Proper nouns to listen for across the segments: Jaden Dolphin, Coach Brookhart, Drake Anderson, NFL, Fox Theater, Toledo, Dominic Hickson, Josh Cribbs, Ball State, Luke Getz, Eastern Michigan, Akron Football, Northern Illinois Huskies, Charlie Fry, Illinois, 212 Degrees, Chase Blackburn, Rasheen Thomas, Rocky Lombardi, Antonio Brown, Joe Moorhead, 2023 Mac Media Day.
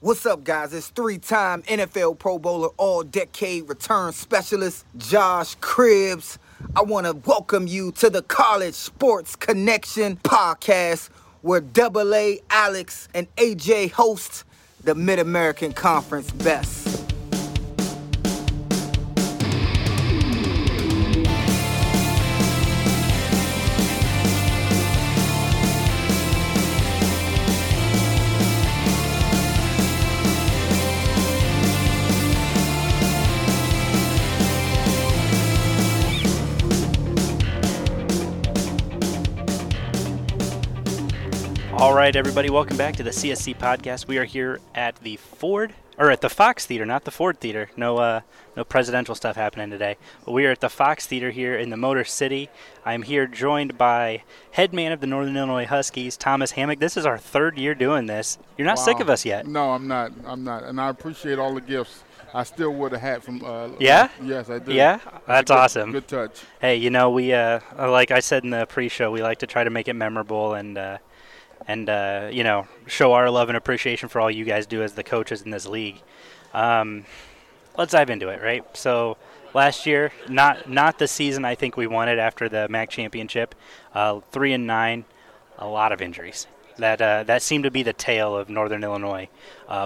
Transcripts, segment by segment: What's up, guys? It's three-time NFL Pro Bowler, all-decade return specialist, Josh Cribbs. I want to welcome you to the College Sports Connection Podcast, where AA, Alex, and AJ host the Mid-American Conference Best. All right, everybody, welcome back to the CSC podcast. We are here at the Fox Theater, not the Ford Theater. No presidential stuff happening today. But we are at the Fox Theater here in the Motor City. I'm here joined by head man of the Northern Illinois Huskies, Thomas Hammock. This is our third year doing this. You're not sick of us yet? No, I'm not. And I appreciate all the gifts. I still wore the hat from yeah? Yes, I do. Yeah? That's awesome. Good touch. Hey, you know, we like I said in the pre-show, we like to try to make it memorable and you know, show our love and appreciation for all you guys do as the coaches in this league. Let's dive into it, right? So last year, not the season I think we wanted after the MAC championship. 3-9, a lot of injuries. That seemed to be the tale of Northern Illinois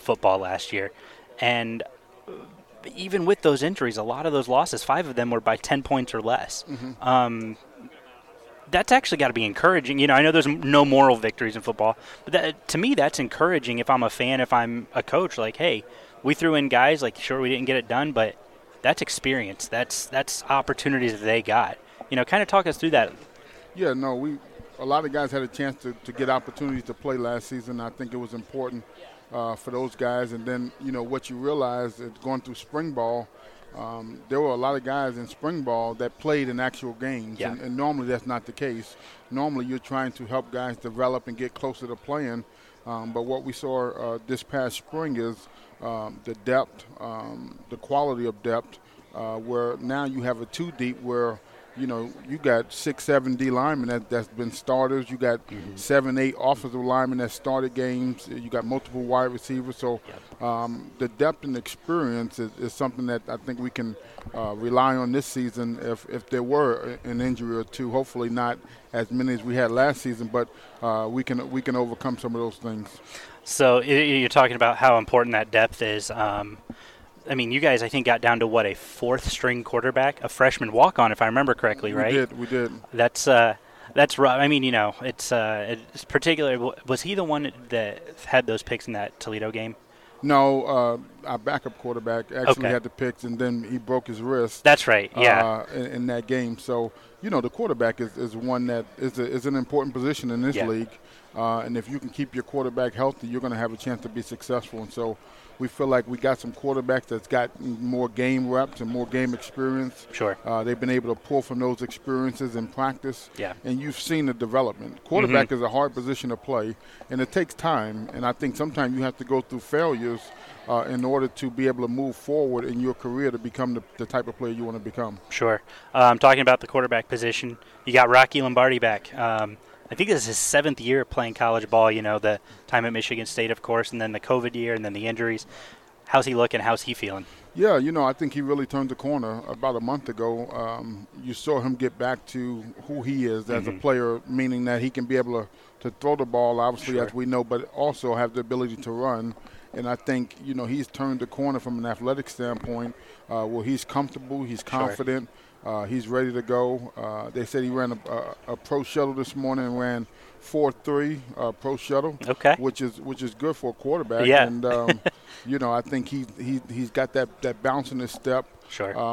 football last year. And even with those injuries, a lot of those losses, 5 of them were by 10 points or less. Mm-hmm. That's actually got to be encouraging. You know, I know there's no moral victories in football, but that, to me, that's encouraging if I'm a fan, if I'm a coach. Like, hey, we threw in guys. Like, sure, we didn't get it done, but that's experience. That's opportunities that they got. You know, kind of talk us through that. Yeah, no, a lot of guys had a chance to get opportunities to play last season. I think it was important for those guys. And then, you know, what you realize is going through spring ball, there were a lot of guys in spring ball that played in actual games, yeah. And normally that's not the case. Normally you're trying to help guys develop and get closer to playing, but what we saw this past spring is the depth, the quality of depth, where now you have a 2-deep where, you know, you got 6-7 D linemen that's been starters. You got 7-8 offensive linemen that started games. You got multiple wide receivers. So the depth and experience is something that I think we can rely on this season if there were an injury or two. Hopefully not as many as we had last season, but we can overcome some of those things. So you're talking about how important that depth is. I mean, you guys, I think, got down to, a fourth-string quarterback, a freshman walk-on, if I remember correctly, right? We did. That's rough. I mean, you know, it's particularly – was he the one that had those picks in that Toledo game? No, our backup quarterback actually had the picks, and then he broke his wrist. That's right, yeah. In that game. So, you know, the quarterback is one that is an important position in this league. And if you can keep your quarterback healthy, you're going to have a chance to be successful. And so we feel like we got some quarterbacks that's got more game reps and more game experience. Sure. They've been able to pull from those experiences in practice. Yeah. And you've seen the development. Quarterback is a hard position to play, and it takes time. And I think sometimes you have to go through failures in order to be able to move forward in your career to become the type of player you want to become. Sure. I'm talking about the quarterback position. You got Rocky Lombardi back. I think this is his 7th year playing college ball, you know, the time at Michigan State, of course, and then the COVID year and then the injuries. How's he looking? How's he feeling? Yeah, you know, I think he really turned the corner about a month ago. You saw him get back to who he is as a player, meaning that he can be able to throw the ball, obviously, as we know, but also have the ability to run. And I think, you know, he's turned the corner from an athletic standpoint where he's comfortable, he's confident. He's ready to go. They said he ran a pro shuttle this morning and ran 4.3 pro shuttle, which is good for a quarterback. Yeah. And, you know, I think he's got that bounce in his step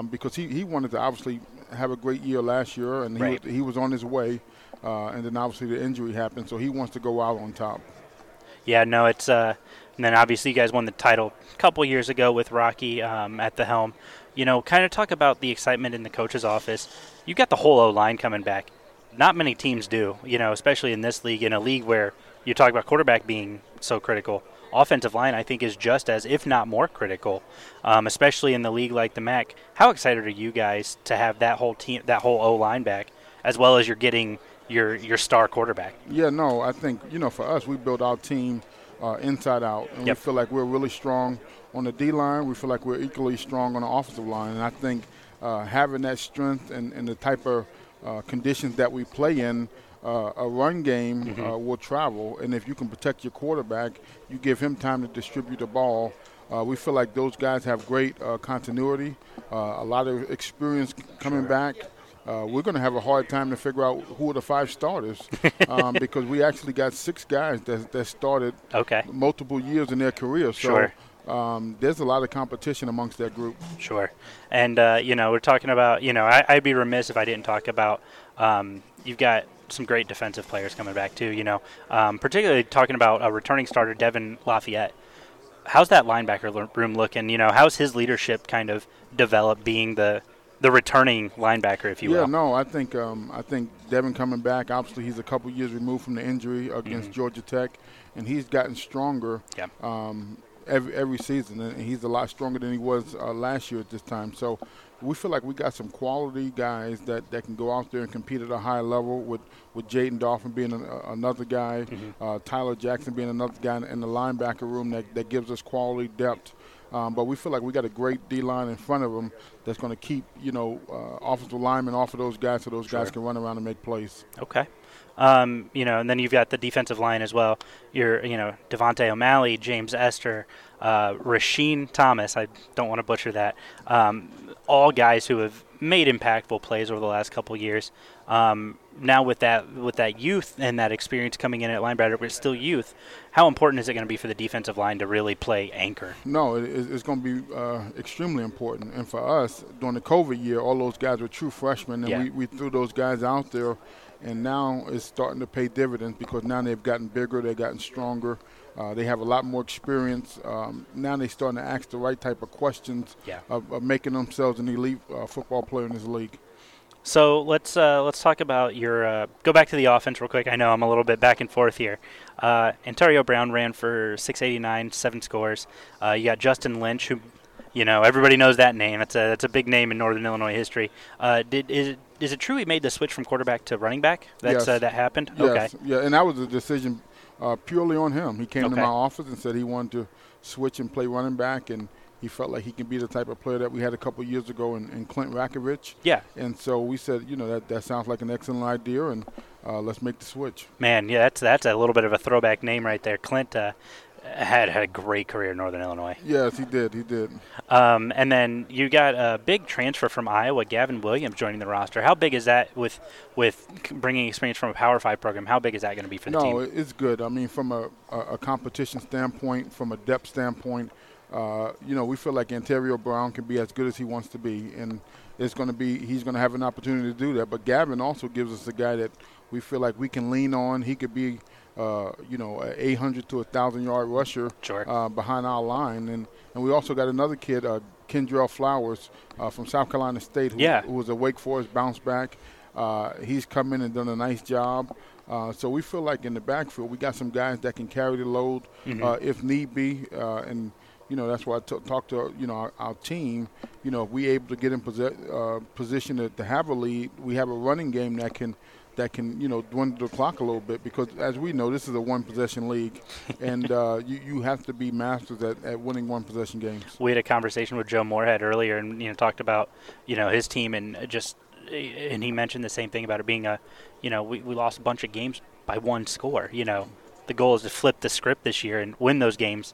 because he wanted to obviously have a great year last year, and he was on his way, and then obviously the injury happened, so he wants to go out on top. Yeah, no, it's and then obviously you guys won the title a couple years ago with Rocky at the helm. You know, kind of talk about the excitement in the coach's office. You've got the whole O-line coming back. Not many teams do, you know, especially in this league, in a league where you talk about quarterback being so critical. Offensive line, I think, is just as, if not more critical, especially in the league like the MAC. How excited are you guys to have that whole team, that whole O-line back, as well as you're getting your star quarterback? Yeah, no, I think, you know, for us, we built our team inside out. And we feel like we're really strong on the D-line. We feel like we're equally strong on the offensive line. And I think having that strength and the type of conditions that we play in, a run game will travel. And if you can protect your quarterback, you give him time to distribute the ball. We feel like those guys have great continuity, a lot of experience coming back. We're going to have a hard time to figure out who are the five starters because we actually got six guys that started multiple years in their career. So there's a lot of competition amongst that group. Sure. And, we're talking about, I'd be remiss if I didn't talk about you've got some great defensive players coming back too, particularly talking about a returning starter, Devin Lafayette. How's that linebacker room looking? How's his leadership kind of developed being the returning linebacker, if you will? Yeah, no, I think Devin coming back, obviously he's a couple years removed from the injury against Georgia Tech, and he's gotten stronger every season, and he's a lot stronger than he was last year at this time. So we feel like we got some quality guys that can go out there and compete at a high level with Jaden Dolphin being another guy, Tyler Jackson being another guy in the linebacker room that gives us quality depth. But we feel like we got a great D-line in front of them that's going to keep, offensive linemen off of those guys so those guys can run around and make plays. Okay. And then you've got the defensive line as well. You're, Devontae O'Malley, James Esther, Rasheen Thomas. I don't want to butcher that. All guys who have made impactful plays over the last couple of years. Now with that youth and that experience coming in at linebacker, but still youth, how important is it going to be for the defensive line to really play anchor? No, it's going to be extremely important. And for us, during the COVID year, all those guys were true freshmen, and we threw those guys out there. And now it's starting to pay dividends because now they've gotten bigger, they've gotten stronger. They have a lot more experience. Now they're starting to ask the right type of questions of making themselves an elite football player in this league. So let's talk about your go back to the offense real quick. I know I'm a little bit back and forth here. Antonio Brown ran for 689, 7 scores. You got Justin Lynch, who everybody knows that name. That's a big name in Northern Illinois history. Is it true he made the switch from quarterback to running back? Yes. That happened. Yes. Okay. Yeah, and that was a decision purely on him. He came to my office and said he wanted to switch and play running back, and he felt like he can be the type of player that we had a couple years ago in Clint Rakovich. Yeah. And so we said, that sounds like an excellent idea, and let's make the switch. Man, yeah, that's a little bit of a throwback name right there. Clint had a great career in Northern Illinois. Yes, he did. And then you got a big transfer from Iowa, Gavin Williams, joining the roster. How big is that with bringing experience from a Power 5 program? How big is that going to be for the team? No, it's good. I mean, from a competition standpoint, from a depth standpoint, we feel like Antonio Brown can be as good as he wants to be, and he's going to have an opportunity to do that. But Gavin also gives us a guy that we feel like we can lean on. He could be, an 800 to 1,000-yard rusher behind our line. And we also got another kid, Kendrell Flowers from South Carolina State, who was a Wake Forest bounce back. He's come in and done a nice job. So we feel like in the backfield we got some guys that can carry the load if need be, and – that's why I talked to, our team. If we're able to get in position to have a lead, we have a running game that can dwindle the clock a little bit because, as we know, this is a one-possession league, and you have to be masters at winning one-possession games. We had a conversation with Joe Moorhead earlier and, talked about, his team and he mentioned the same thing about it being we lost a bunch of games by one score. The goal is to flip the script this year and win those games.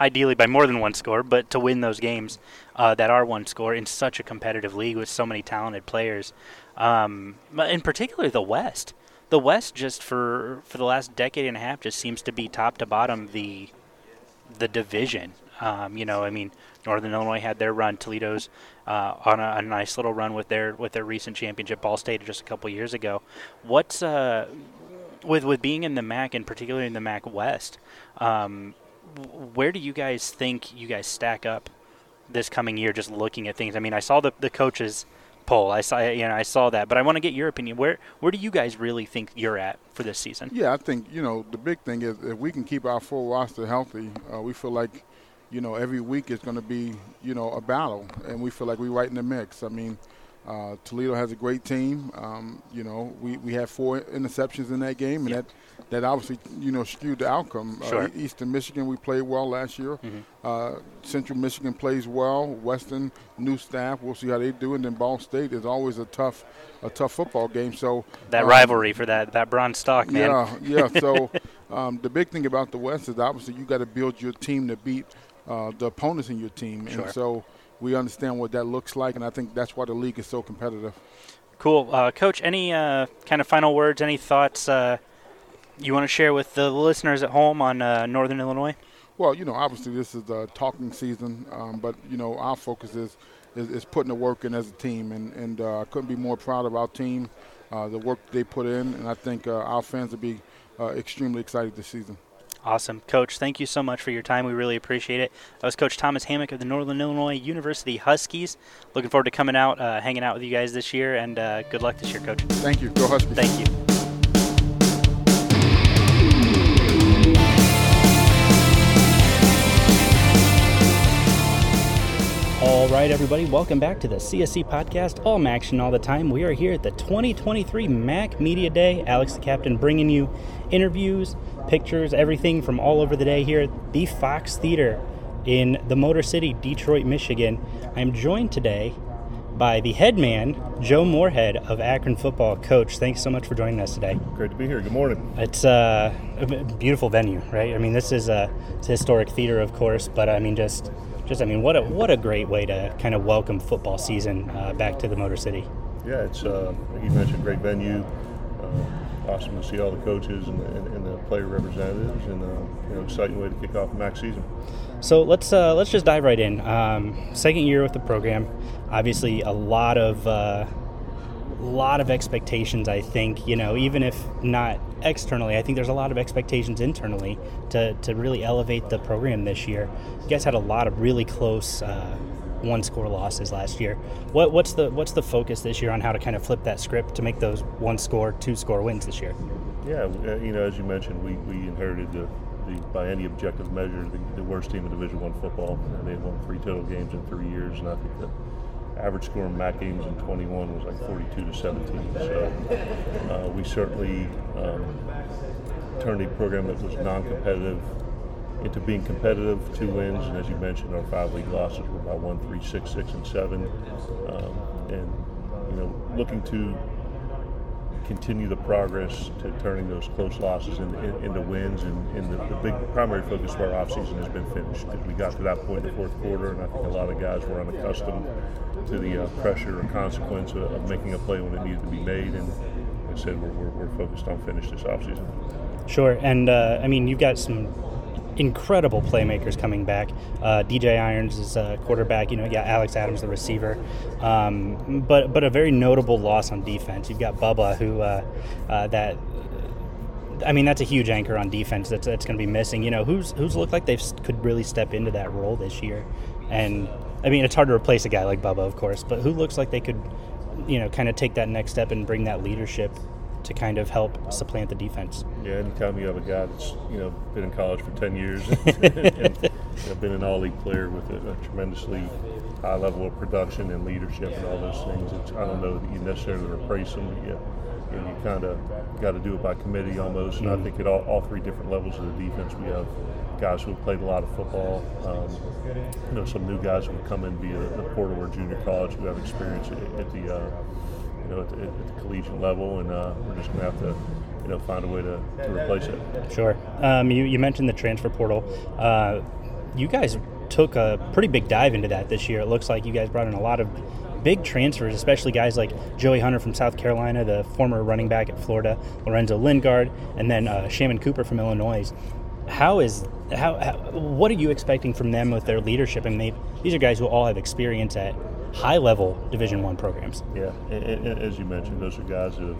Ideally by more than one score, but to win those games that are one score in such a competitive league with so many talented players, in particular the West. The West just for the last decade and a half just seems to be top to bottom the division. Northern Illinois had their run. Toledo's on a nice little run with their recent championship. Ball State just a couple years ago. What's with being in the MAC and particularly in the MAC West? Where do you guys think you guys stack up this coming year? Just looking at things, I mean, I saw the coaches poll. I saw that, but I want to get your opinion. Where do you guys really think you're at for this season? Yeah, I think the big thing is if we can keep our full roster healthy, we feel like every week is going to be a battle, and we feel like we're right in the mix. I mean, Toledo has a great team. You know, we had four interceptions in that game, and that obviously, you know, skewed the outcome. Sure. Eastern Michigan, we played well last year. Mm-hmm. Central Michigan plays well. Western, new staff, we'll see how they do. And then Ball State is always a tough football game. So that rivalry for that bronze stock, man. Yeah. So the big thing about the West is obviously you got to build your team to beat the opponents in your team. Sure. And so we understand what that looks like, and I think that's why the league is so competitive. Cool. Coach, any kind of final words, any thoughts you want to share with the listeners at home on Northern Illinois? Well, you know, obviously this is the talking season, but, you know, our focus is putting the work in as a team, and I couldn't be more proud of our team, the work they put in, and I think our fans will be extremely excited this season. Awesome. Coach, thank you so much for your time. We really appreciate it. That was Coach Thomas Hammock of the Northern Illinois University Huskies. Looking forward to coming out, hanging out with you guys this year, and good luck this year, Coach. Thank you. Go Huskies. Thank you. All right, everybody. Welcome back to the CSC Podcast, all action all the time. We are here at the 2023 Mac Media Day. Alex the Captain bringing you interviews, pictures, everything from all over the day here at the Fox Theater in the Motor City, Detroit, Michigan. I'm joined today by the head man, Joe Moorhead of Akron Football. Coach, thanks so much for joining us today. Great to be here. Good morning. It's a beautiful venue, right? I mean, this is it's a historic theater, of course, but I mean, just what a great way to kind of welcome football season back to the Motor City. Yeah, it's you mentioned great venue. Awesome to see all the coaches and the player representatives, and exciting way to kick off the MAC season. So let's just dive right in. Second year with the program, obviously a lot of expectations. I think, you know, even if not externally, I think there's a lot of expectations internally to really elevate the program this year. You guys had a lot of really close one-score losses last year. What's the focus this year on how to kind of flip that script to make those one-score, two-score wins this year? Yeah, you know, as you mentioned, we inherited the by any objective measure the worst team in Division I football. They had won 3 total games in 3 years, and I think the average score in MAC games in 21 was like 42-17. So we certainly turned a program that was non-competitive into being competitive, 2 wins, and as you mentioned, our 5 league losses were by 1, 3, 6, 6, and 7, and you know, looking to continue the progress to turning those close losses into wins, and the big primary focus of our offseason has been finished. We got to that point in the fourth quarter, and I think a lot of guys were unaccustomed to the pressure or consequence of making a play when it needed to be made, and like I said, we're focused on finish this offseason. Sure, and I mean, you've got some incredible playmakers coming back. DJ Irons is a quarterback. You know, yeah, Alex Adams the receiver. But a very notable loss on defense. You've got Bubba, who that's a huge anchor on defense. That's going to be missing. You know, who's looked like they could really step into that role this year. And I mean, it's hard to replace a guy like Bubba, of course. But who looks like they could, you know, kind of take that next step and bring that leadership to kind of help supplant the defense. Yeah, anytime you have a guy that's, you know, been in college for 10 years and been an all-league player with a tremendously high level of production and leadership and all those things, I don't know that you necessarily replace them, but you kind of got to do it by committee almost. And I think at all 3 different levels of the defense, we have guys who have played a lot of football, some new guys who have come in via the portal or junior college who have experience at the collegiate level, and we're just going to have to, you know, find a way to replace it. Sure. You mentioned the transfer portal. You guys took a pretty big dive into that this year. It looks like you guys brought in a lot of big transfers, especially guys like Joey Hunter from South Carolina, the former running back at Florida, Lorenzo Lingard, and then Shaman Cooper from Illinois. What are you expecting from them with their leadership? I mean, these are guys who all have experience at high-level Division I programs. Yeah, and as you mentioned, those are guys that have,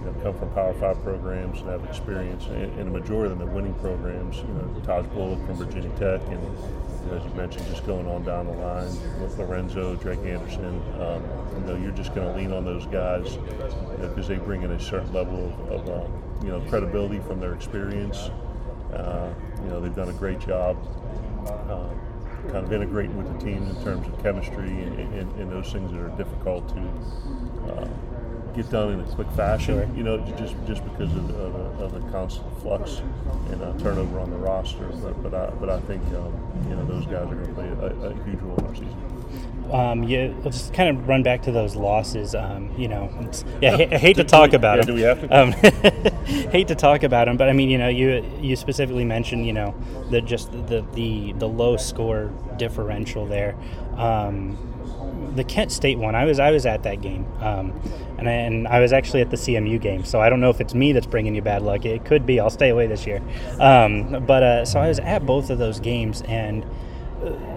you know, come from Power 5 programs and have experience, and a majority of them are winning programs. You know, Taj Bullock from Virginia Tech, and you know, as you mentioned, just going on down the line with Lorenzo, Drake Anderson. You know, you're just going to lean on those guys because they bring in a certain level of credibility from their experience. You know, they've done a great job. kind of integrating with the team in terms of chemistry and those things that are difficult to get done in a quick fashion, sure. You know, just because of the constant flux and turnover on the roster. But I think you know, those guys are going to play a huge role in our season. Yeah, let's just kind of run back to those losses. You know, I hate to talk about them. Do we have to? Hate to talk about them, but I mean, you know, you specifically mentioned, you know, the low score differential there. The Kent State one, I was at that game, and I was actually at the CMU game, so I don't know if it's me that's bringing you bad luck. It could be. I'll stay away this year. So I was at both of those games, and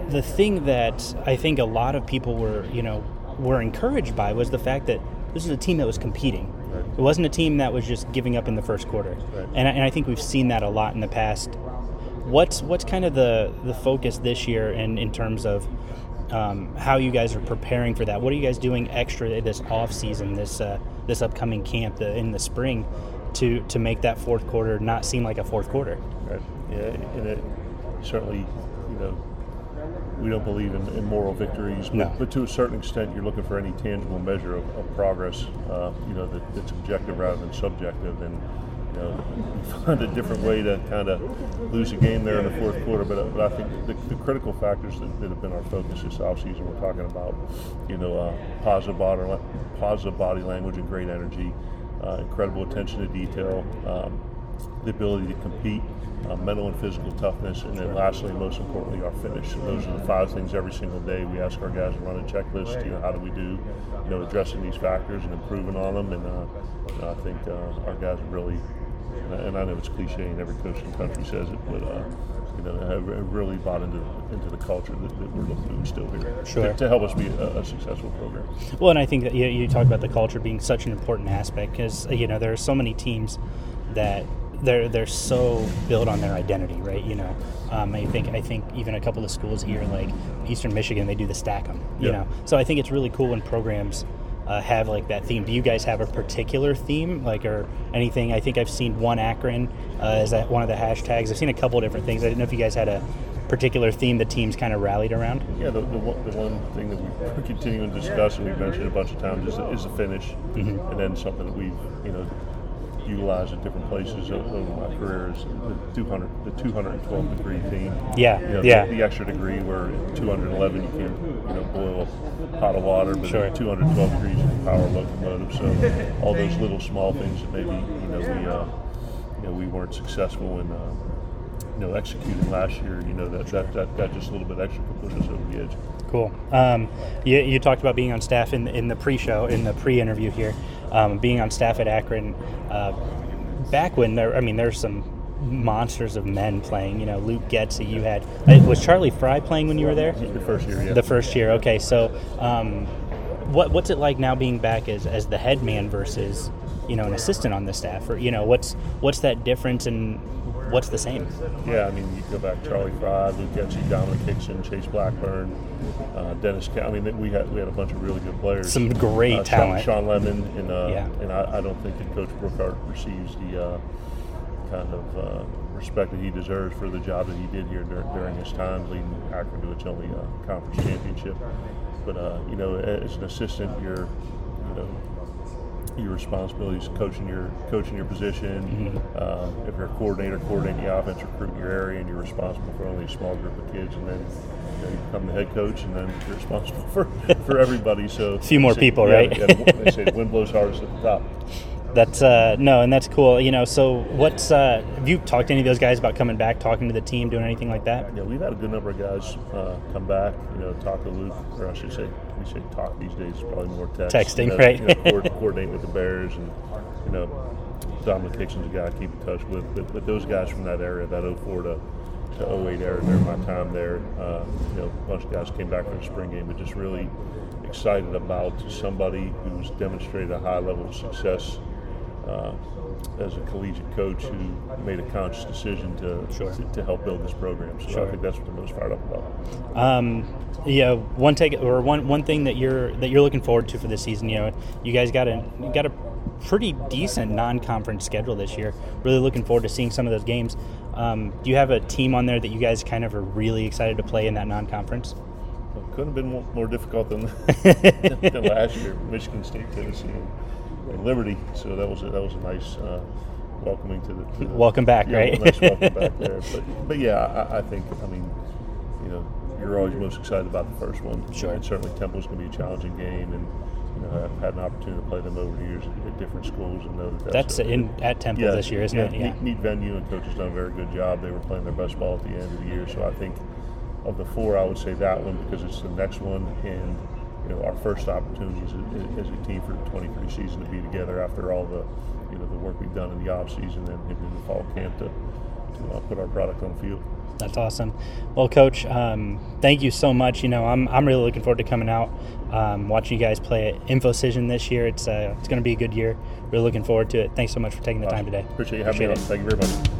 the thing that I think a lot of people were encouraged by was the fact that this is a team that was competing. Right. It wasn't a team that was just giving up in the first quarter, right. And I think we've seen that a lot in the past. What's kind of the focus this year in terms of how you guys are preparing for that? What are you guys doing extra this off season, this upcoming camp in the spring, to make that fourth quarter not seem like a fourth quarter? Right. Yeah, and it certainly, you know, we don't believe in moral victories, no. But to a certain extent, you're looking for any tangible measure of progress, you know, that's objective rather than subjective, and you know, find a different way to kind of lose a game there in the fourth quarter. But I think the critical factors that have been our focus this offseason, we're talking about, you know, positive body language and great energy, incredible attention to detail, the ability to compete, mental and physical toughness, and then lastly, most importantly, our finish. So those are the five things every single day. We ask our guys to run a checklist, you know, how do we do, you know, addressing these factors and improving on them, and I think our guys really, and I know it's cliche and every coach in the country says it, but you know, have really bought into the culture that we're looking to instill here, sure. to help us be a successful program. Well, and I think that you talk about the culture being such an important aspect, because you know, there are so many teams that they're so built on their identity, right? You know, I think even a couple of schools here, like Eastern Michigan, they do the stack them, you know. So I think it's really cool when programs have like that theme. Do you guys have a particular theme, like, or anything? I think I've seen one Akron is that one of the hashtags. I've seen a couple of different things. I didn't know if you guys had a particular theme the team's kind of rallied around. Yeah, the one thing that we're continuing to discuss and we've mentioned a bunch of times is the finish, mm-hmm. and then something that we've, you know, utilized at different places over my career is the 212 degree theme. Yeah, you know, yeah. The extra degree where 211 you can, you know, boil a pot of water, but sure. 212 degrees is the power of locomotive. So all those little small things that maybe, you know, we weren't successful in executing last year, you know, that just a little bit extra can push us over the edge. Cool. You talked about being on staff in the pre-show, in the pre-interview here, being on staff at Akron. Back when there's some monsters of men playing, you know, Luke Getz, you had, was Charlie Fry playing when you were there? The first year, yeah. The first year, okay. So what's it like now being back as the head man versus, you know, an assistant on the staff? Or, you know, what's that difference in... What's the same? Yeah, I mean, you go back Charlie Fry, Luke Getze, Dominic Hickson, Chase Blackburn, Dennis. I mean, we had a bunch of really good players. Some great talent. Sean Lemon, and I don't think that Coach Brookhart receives the kind of respect that he deserves for the job that he did here during his time, leading Akron to its only conference championship. But you know, as an assistant, your responsibilities, coaching your position. Mm-hmm. If you're a coordinator, coordinating the offense, recruiting your area, and you're responsible for only a small group of kids. And then you become the head coach, and then you're responsible for everybody. So a few more people, right? They say the wind blows hardest at the top. That's no, and that's cool. You know, so what's have you talked to any of those guys about coming back, talking to the team, doing anything like that? Yeah, we've had a good number of guys come back. You know, talk to Luke, or I should say, we say talk these days. It's probably more texting, you know, right? You know, coordinate with the Bears, and you know, Dominic Hickson's a guy I keep in touch with. But those guys from that area, that 04 to 08 era, during my time there, you know, a bunch of guys came back for the spring game, but just really excited about somebody who's demonstrated a high level of success. As a collegiate coach who made a conscious decision to help build this program. So sure. I think that's what the most fired up about. Yeah, one thing that you're looking forward to for this season, you know, you guys got a pretty decent non-conference schedule this year. Really looking forward to seeing some of those games. Do you have a team on there that you guys kind of are really excited to play in that non-conference? Well, it couldn't have been more difficult than last year. Michigan State, Tennessee, and Liberty. So that was a nice welcoming to the welcome back, yeah, right? Nice welcome back there. But yeah, I think, I mean, you know, you're always most excited about the first one. Sure. And certainly Temple's going to be a challenging game, and you know, I've had an opportunity to play them over the years at different schools, and know that's at Temple this year, isn't it? Yeah, neat venue, and coach has done a very good job. They were playing their best ball at the end of the year, so I think of the four, I would say that one because it's the next one, and you know, our first opportunity as a team for the 23 season to be together after all the, you know, the work we've done in the off season and in the fall camp to put our product on the field. That's awesome. Well, Coach, thank you so much. You know, I'm really looking forward to coming out, watching you guys play at InfoCision this year. It's going to be a good year. Really looking forward to it. Thanks so much for taking the time today. Appreciate you having me on. Thank you very much.